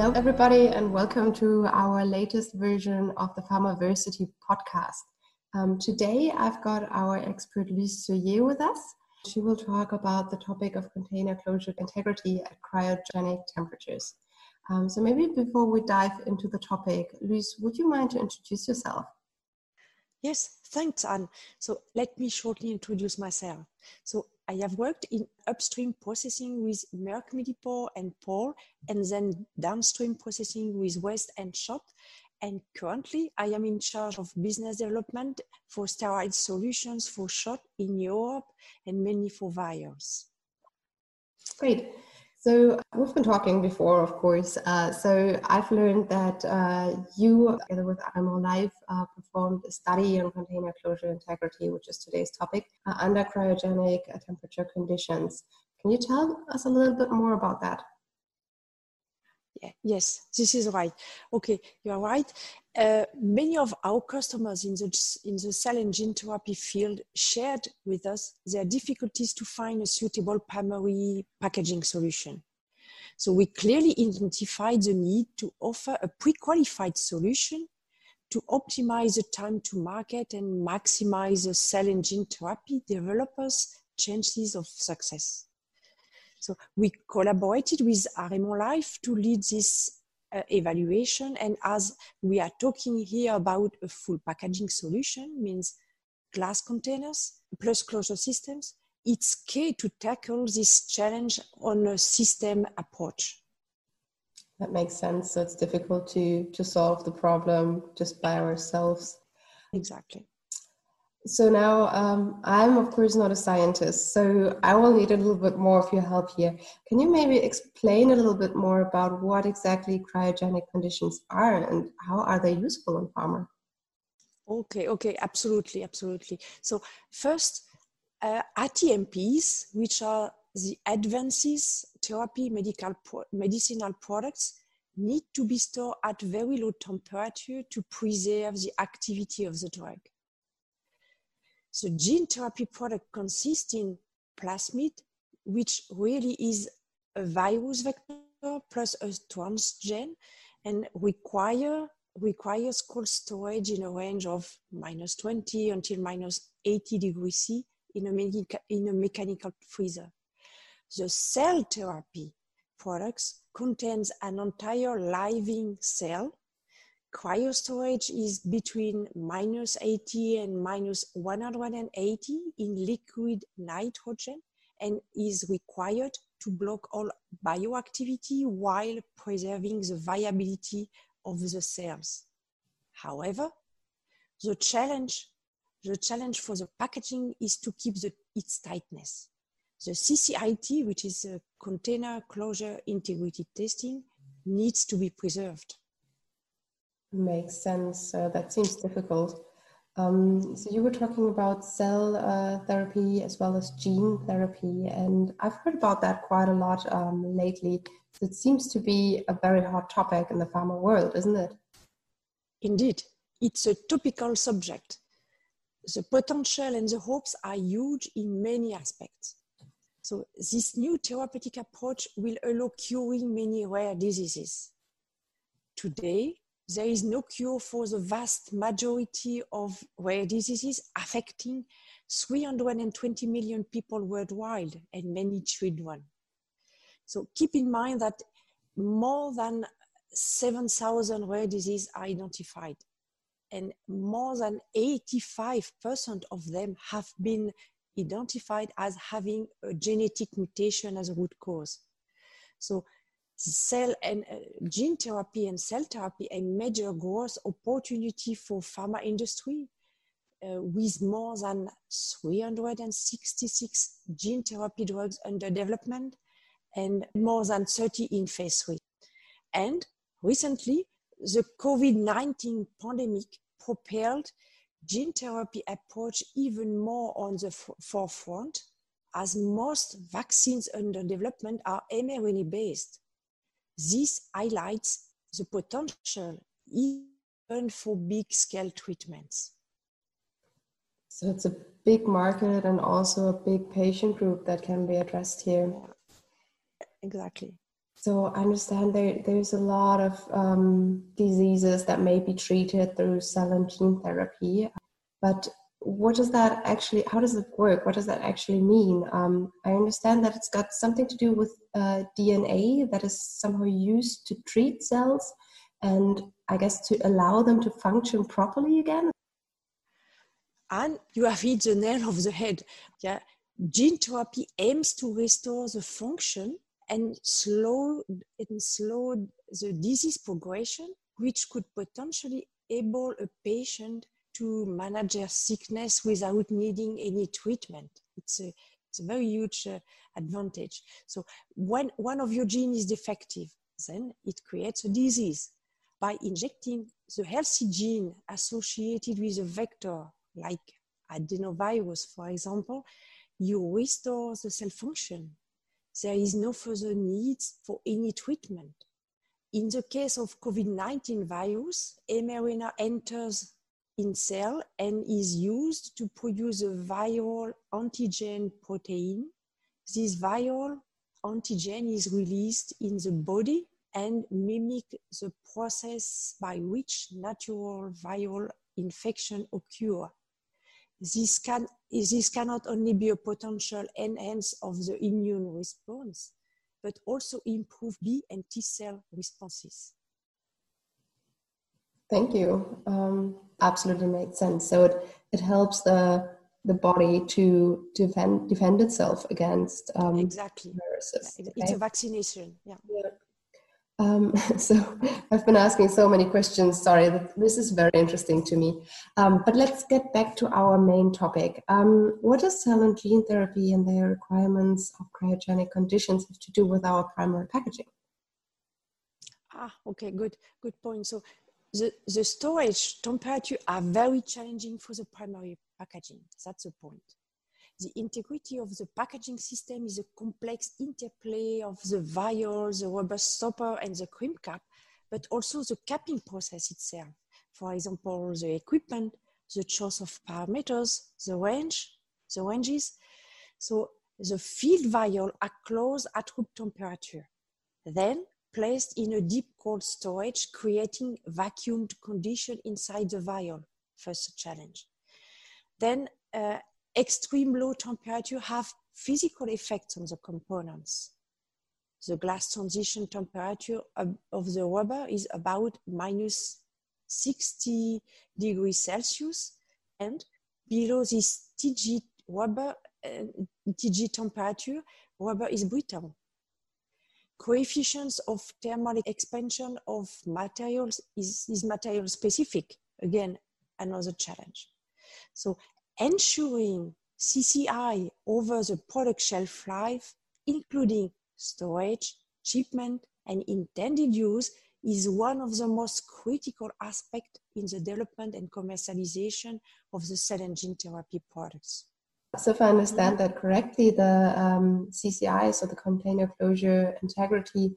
Hello everybody and welcome to our latest version of the PharmaVersity podcast. Today I've got our expert Luis Soyer with us. She will talk about the topic of container closure integrity at cryogenic temperatures. So maybe before we dive into the topic, Luis, would you mind to introduce yourself? Yes, thanks Anne. So let me shortly introduce myself. So I have worked in upstream processing with Merck, Millipore and Paul, and then downstream processing with West and SCHOTT. And currently, I am in charge of business development for sterile solutions for SCHOTT in Europe and mainly for vials. Great. So we've been talking before, of course. So I've learned that you, together with Aramon Life, performed a study on container closure integrity, which is today's topic, under cryogenic temperature conditions. Can you tell us a little bit more about that? Yeah, yes, this is right. Okay, you are right. Many of our customers in the cell and gene therapy field shared with us their difficulties to find a suitable primary packaging solution. So we clearly identified the need to offer a pre-qualified solution to optimize the time to market and maximize the cell and gene therapy developers' chances of success. So we collaborated with Aremo Life to lead this evaluation, and as we are talking here about a full packaging solution, means glass containers plus closure systems, it's key to tackle this challenge on a system approach. That makes sense. So it's difficult to solve the problem just by ourselves. Exactly. So now, I'm of course not a scientist, so I will need a little bit more of your help here. Can you maybe explain a little bit more about what exactly cryogenic conditions are and how are they useful in pharma? Okay, absolutely. So first, ATMPs, which are the advances therapy medicinal products, need to be stored at very low temperature to preserve the activity of the drug. So gene therapy product consists in plasmid, which really is a virus vector plus a transgen, and requires cold storage in a range of minus 20 until minus 80 degrees C in a mechanical freezer. The cell therapy products contains an entire living cell. Cryostorage is between minus 80 and minus 180 in liquid nitrogen and is required to block all bioactivity while preserving the viability of the cells. However, the challenge for the packaging is to keep its tightness. The CCIT, which is a container closure integrity testing, needs to be preserved. Makes sense. That seems difficult. So you were talking about cell therapy as well as gene therapy, and I've heard about that quite a lot lately. It seems to be a very hot topic in the pharma world, isn't it? Indeed, it's a topical subject. The potential and the hopes are huge in many aspects. So this new therapeutic approach will allow curing many rare diseases. Today, there is no cure for the vast majority of rare diseases affecting 320 million people worldwide and many children. So keep in mind that more than 7,000 rare diseases are identified, and more than 85% of them have been identified as having a genetic mutation as a root cause. So cell and gene therapy and cell therapy a major growth opportunity for pharma industry, with more than 366 gene therapy drugs under development and more than 30 in phase 3. And recently, the COVID-19 pandemic propelled gene therapy approach even more on the forefront, as most vaccines under development are mRNA-based. This highlights the potential even for big-scale treatments. So it's a big market and also a big patient group that can be addressed here. Exactly. So I understand there's a lot of diseases that may be treated through cell and gene therapy, but what does that actually, how does it work? What does that actually mean? I understand that it's got something to do with DNA that is somehow used to treat cells and I guess to allow them to function properly again. And you have hit the nail of the head. Yeah, gene therapy aims to restore the function and slow the disease progression, which could potentially enable a patient to manage their sickness without needing any treatment. It's a very huge advantage. So when one of your genes is defective, then it creates a disease. By injecting the healthy gene associated with a vector, like adenovirus, for example, you restore the cell function. There is no further need for any treatment. In the case of COVID-19 virus, mRNA enters in cell and is used to produce a viral antigen protein. This viral antigen is released in the body and mimic the process by which natural viral infection occurs. This cannot only be a potential enhance of the immune response, but also improve B and T cell responses. Thank you. Absolutely makes sense. So it helps the body to defend itself against exactly viruses. Okay? It's a vaccination. Yeah. Yeah. So I've been asking so many questions. Sorry, this is very interesting to me. But let's get back to our main topic. What does cell and gene therapy and their requirements of cryogenic conditions have to do with our primary packaging? Ah, okay, good point. So the storage temperature are very challenging for the primary packaging. That's the point. The integrity of the packaging system is a complex interplay of the vial, the rubber stopper, and the cream cap, but also the capping process itself. For example, the equipment, the choice of parameters, the ranges. So the filled vial are closed at room temperature, then placed in a deep cold storage, creating vacuumed condition inside the vial. First challenge. Then, extreme low temperature have physical effects on the components. The glass transition temperature of the rubber is about minus 60 degrees Celsius, and below this TG temperature, rubber is brittle. Coefficients of thermal expansion of materials is material specific. Again, another challenge. So ensuring CCI over the product shelf life, including storage, shipment, and intended use, is one of the most critical aspects in the development and commercialization of the cell and gene therapy products. So if I understand that correctly, the CCI, so the container closure integrity,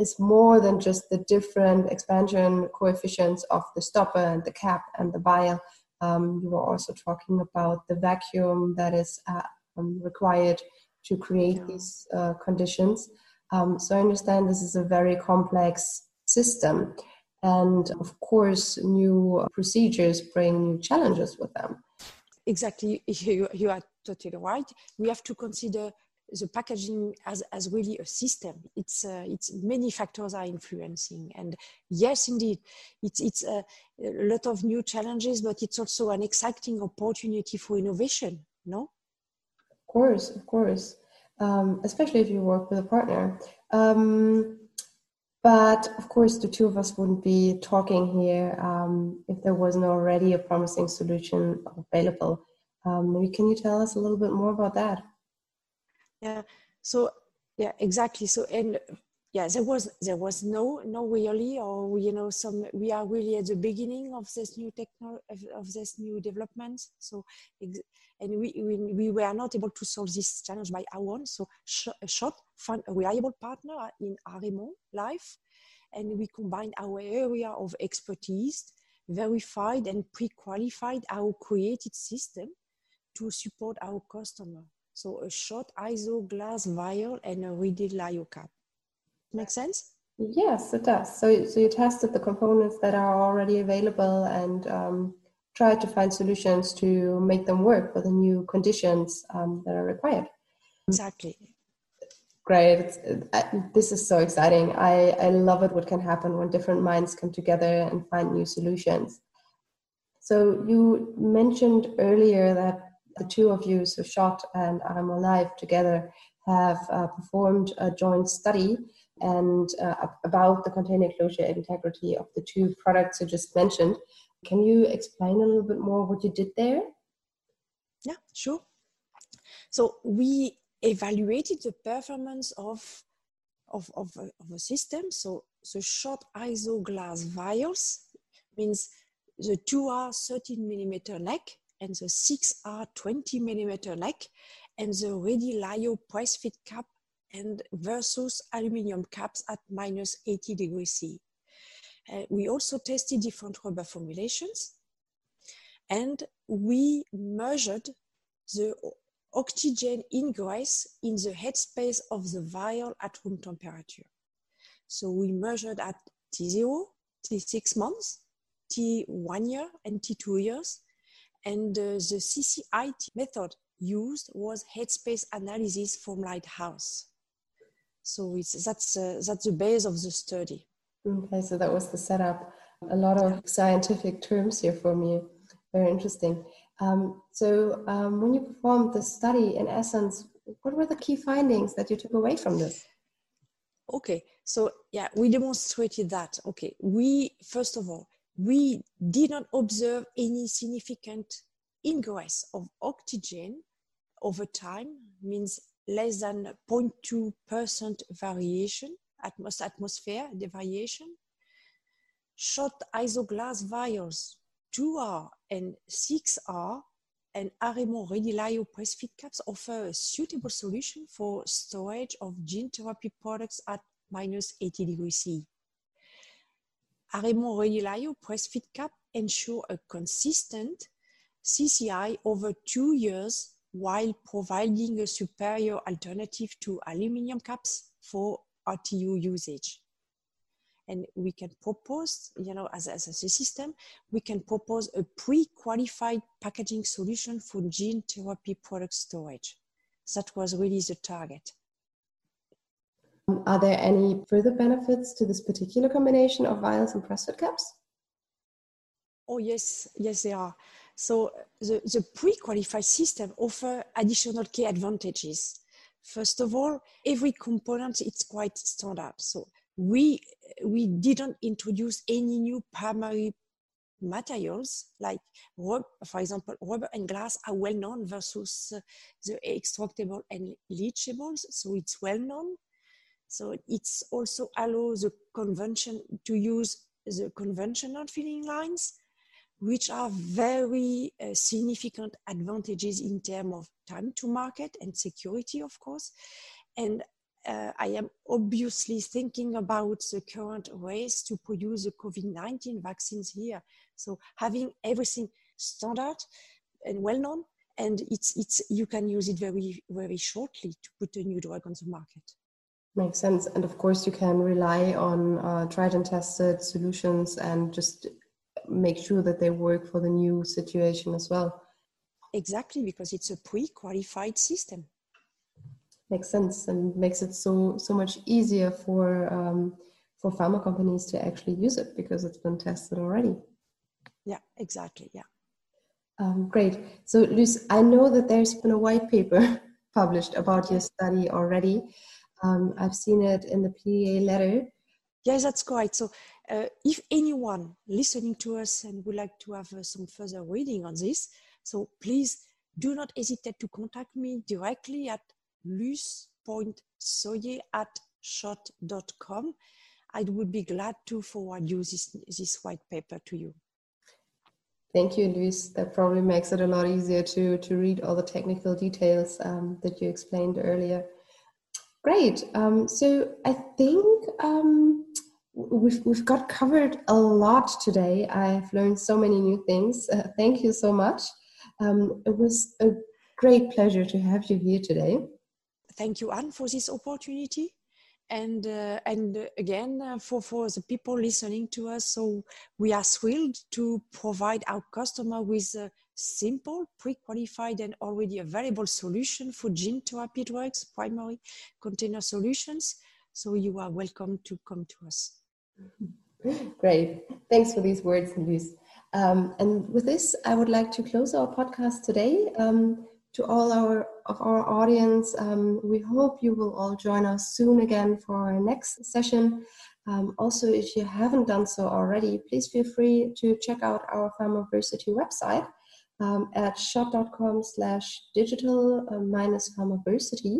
is more than just the different expansion coefficients of the stopper and the cap and the vial. You were also talking about the vacuum that is required to create these conditions. So I understand this is a very complex system. And of course, new procedures bring new challenges with them. Exactly. You are totally right. We have to consider the packaging as really a system. It's many factors are influencing, and yes, indeed, it's a lot of new challenges, but it's also an exciting opportunity for innovation. No, of course, especially if you work with a partner. But of course, the two of us wouldn't be talking here if there wasn't already a promising solution available. Maybe can you tell us a little bit more about that? Yeah. So yeah, exactly. So and yeah, there was no really, or you know, we are really at the beginning of this new development. So and we were not able to solve this challenge by our own. So SCHOTT found a reliable partner in Aramon Life, and we combined our area of expertise, verified and pre-qualified our created system to support our customer. So a SCHOTT ISO glass vial and a Ready Lyo cap. Make sense? Yes, it does. So you tested the components that are already available and tried to find solutions to make them work for the new conditions that are required. Exactly. Great. This is so exciting. I love it, what can happen when different minds come together and find new solutions. So you mentioned earlier that the two of you, so SCHOTT and Aremo Life together, have performed a joint study and about the container closure integrity of the two products you just mentioned. Can you explain a little bit more what you did there? Yeah, sure. So we evaluated the performance of a system. So the SCHOTT ISO glass vials, means the 2 are 13 millimeter neck and the 6 are 20 millimeter neck, and the Ready Lyo press fit cap and versus aluminium caps at -80°C. We also tested different rubber formulations, and we measured the oxygen ingress in the headspace of the vial at room temperature. So we measured at T0, T6 months, T1 year, and T2 years. And the CCIT method used was headspace analysis from Lighthouse. So that's the base of the study. Okay, so that was the setup. A lot of scientific terms here from you. Very interesting. When you performed the study, in essence, what were the key findings that you took away from this? Okay, so yeah, we demonstrated that. Okay, first of all, we did not observe any significant ingress of oxygen over time, means less than 0.2% variation, atmosphere the variation. SCHOTT ISO glass vials 2R and 6R and Aremo Ready Lyo press fit caps offer a suitable solution for storage of gene therapy products at -80°C. Aremo Ready Lyo press fit cap ensure a consistent CCI over 2 years while providing a superior alternative to aluminium caps for RTU usage. And we can propose, you know, as a system, we can propose a pre-qualified packaging solution for gene therapy product storage. That was really the target. Are there any further benefits to this particular combination of vials and press fit caps? Oh, yes, there are. So the pre-qualified system offers additional key advantages. First of all, every component is quite standard. So we didn't introduce any new primary materials, like rubber, for example. Rubber and glass are well known versus the extractable and leachables, so it's well known. So it's also allows the convention to use the conventional filling lines, which are very significant advantages in terms of time to market and security, of course. And I am obviously thinking about the current race to produce the COVID-19 vaccines here. So having everything standard and well-known, and you can use it very, very shortly to put a new drug on the market. Makes sense. And of course, you can rely on tried and tested solutions and just make sure that they work for the new situation as well. Exactly, because it's a pre-qualified system. Makes sense, and makes it so much easier for pharma companies to actually use it because it's been tested already. Yeah, exactly. Yeah. Great. So, Luis, I know that there's been a white paper published about your study already. I've seen it in the PDA letter. Yes, that's correct. So if anyone listening to us and would like to have some further reading on this, so please do not hesitate to contact me directly at luis.soyer@schott.com. I would be glad to forward you this white paper to you. Thank you, Luis. That probably makes it a lot easier to read all the technical details that you explained earlier. Great. So I think we've got covered a lot today. I've learned so many new things. Thank you so much. It was a great pleasure to have you here today. Thank you, Anne, for this opportunity. And again, for the people listening to us, so we are thrilled to provide our customer with a simple, pre-qualified and already available solution for gene therapy drugs, primary container solutions. So you are welcome to come to us. Great. Thanks for these words, Luis. And with this, I would like to close our podcast today. To all our audience, we hope you will all join us soon again for our next session. Also, if you haven't done so already, please feel free to check out our PharmaVersity website at schott.com/digital-pharmaversity.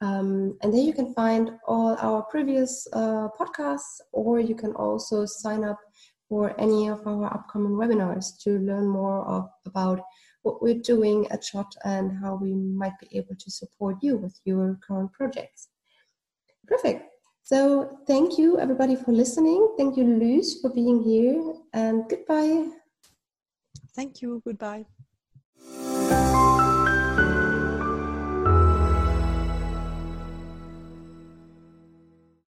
And there you can find all our previous podcasts, or you can also sign up for any of our upcoming webinars to learn more about what we're doing at SCHOTT and how we might be able to support you with your current projects. Perfect. So thank you everybody for listening. Thank you, Luis, for being here, and goodbye. Thank you. Goodbye.